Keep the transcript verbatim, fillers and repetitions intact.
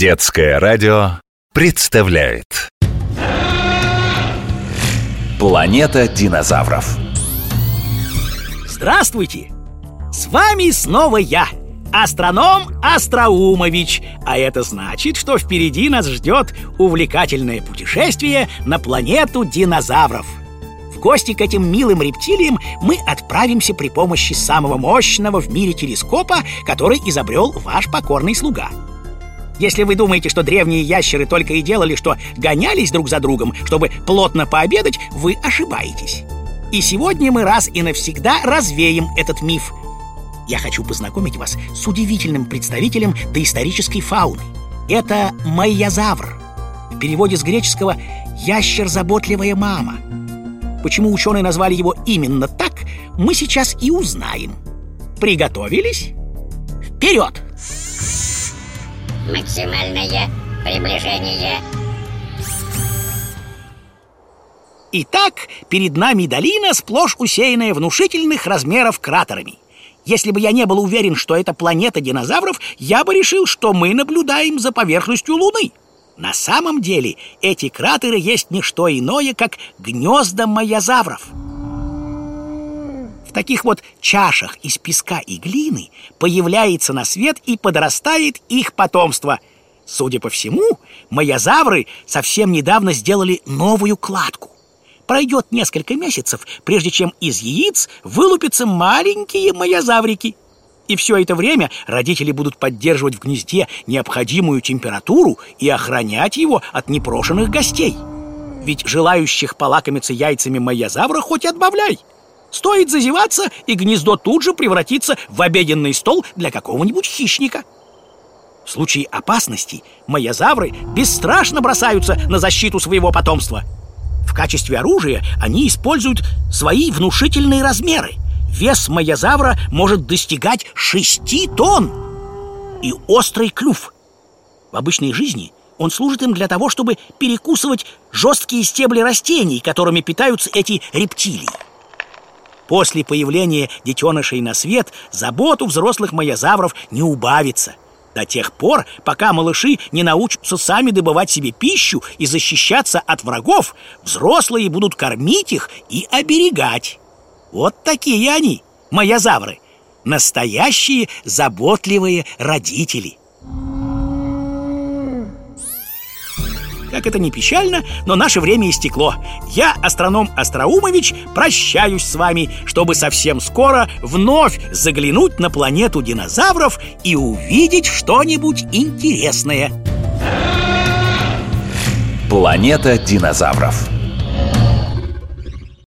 Детское радио представляет «Планета динозавров». Здравствуйте! С вами снова я, астроном Остроумович. А это значит, что впереди нас ждет увлекательное путешествие на планету динозавров. В гости к этим милым рептилиям мы отправимся при помощи самого мощного в мире телескопа, который изобрел ваш покорный слуга. Если вы думаете, что древние ящеры только и делали, что гонялись друг за другом, чтобы плотно пообедать, вы ошибаетесь. И сегодня мы раз и навсегда развеем этот миф. Я хочу познакомить вас с удивительным представителем доисторической фауны. Это майязавр. В переводе с греческого «ящер-заботливая мама». Почему ученые назвали его именно так, мы сейчас и узнаем. Приготовились? Вперед! Максимальное приближение. Итак, перед нами долина, сплошь усеянная внушительных размеров кратерами. Если бы я не был уверен, что это планета динозавров, я бы решил, что мы наблюдаем за поверхностью Луны. На самом деле, эти кратеры есть не что иное, как гнезда майязавров. В таких вот чашах из песка и глины появляется на свет и подрастает их потомство. Судя по всему, майязавры совсем недавно сделали новую кладку. Пройдет несколько месяцев, прежде чем из яиц вылупятся маленькие майязаврики. И все это время родители будут поддерживать в гнезде необходимую температуру и охранять его от непрошенных гостей. Ведь желающих полакомиться яйцами майязавра хоть отбавляй. Стоит зазеваться, и гнездо тут же превратится в обеденный стол для какого-нибудь хищника. В случае опасности майязавры бесстрашно бросаются на защиту своего потомства. В качестве оружия они используют свои внушительные размеры. Вес майязавра может достигать шести тонн. И острый клюв. В обычной жизни он служит им для того, чтобы перекусывать жесткие стебли растений, которыми питаются эти рептилии. После появления детенышей на свет забот у взрослых майязавров не убавится. До тех пор, пока малыши не научатся сами добывать себе пищу и защищаться от врагов, взрослые будут кормить их и оберегать. Вот такие они, майязавры. Настоящие заботливые родители. Как это ни печально, но наше время истекло. Я, астроном Остроумович, прощаюсь с вами, чтобы совсем скоро вновь заглянуть на планету динозавров и увидеть что-нибудь интересное. Планета динозавров.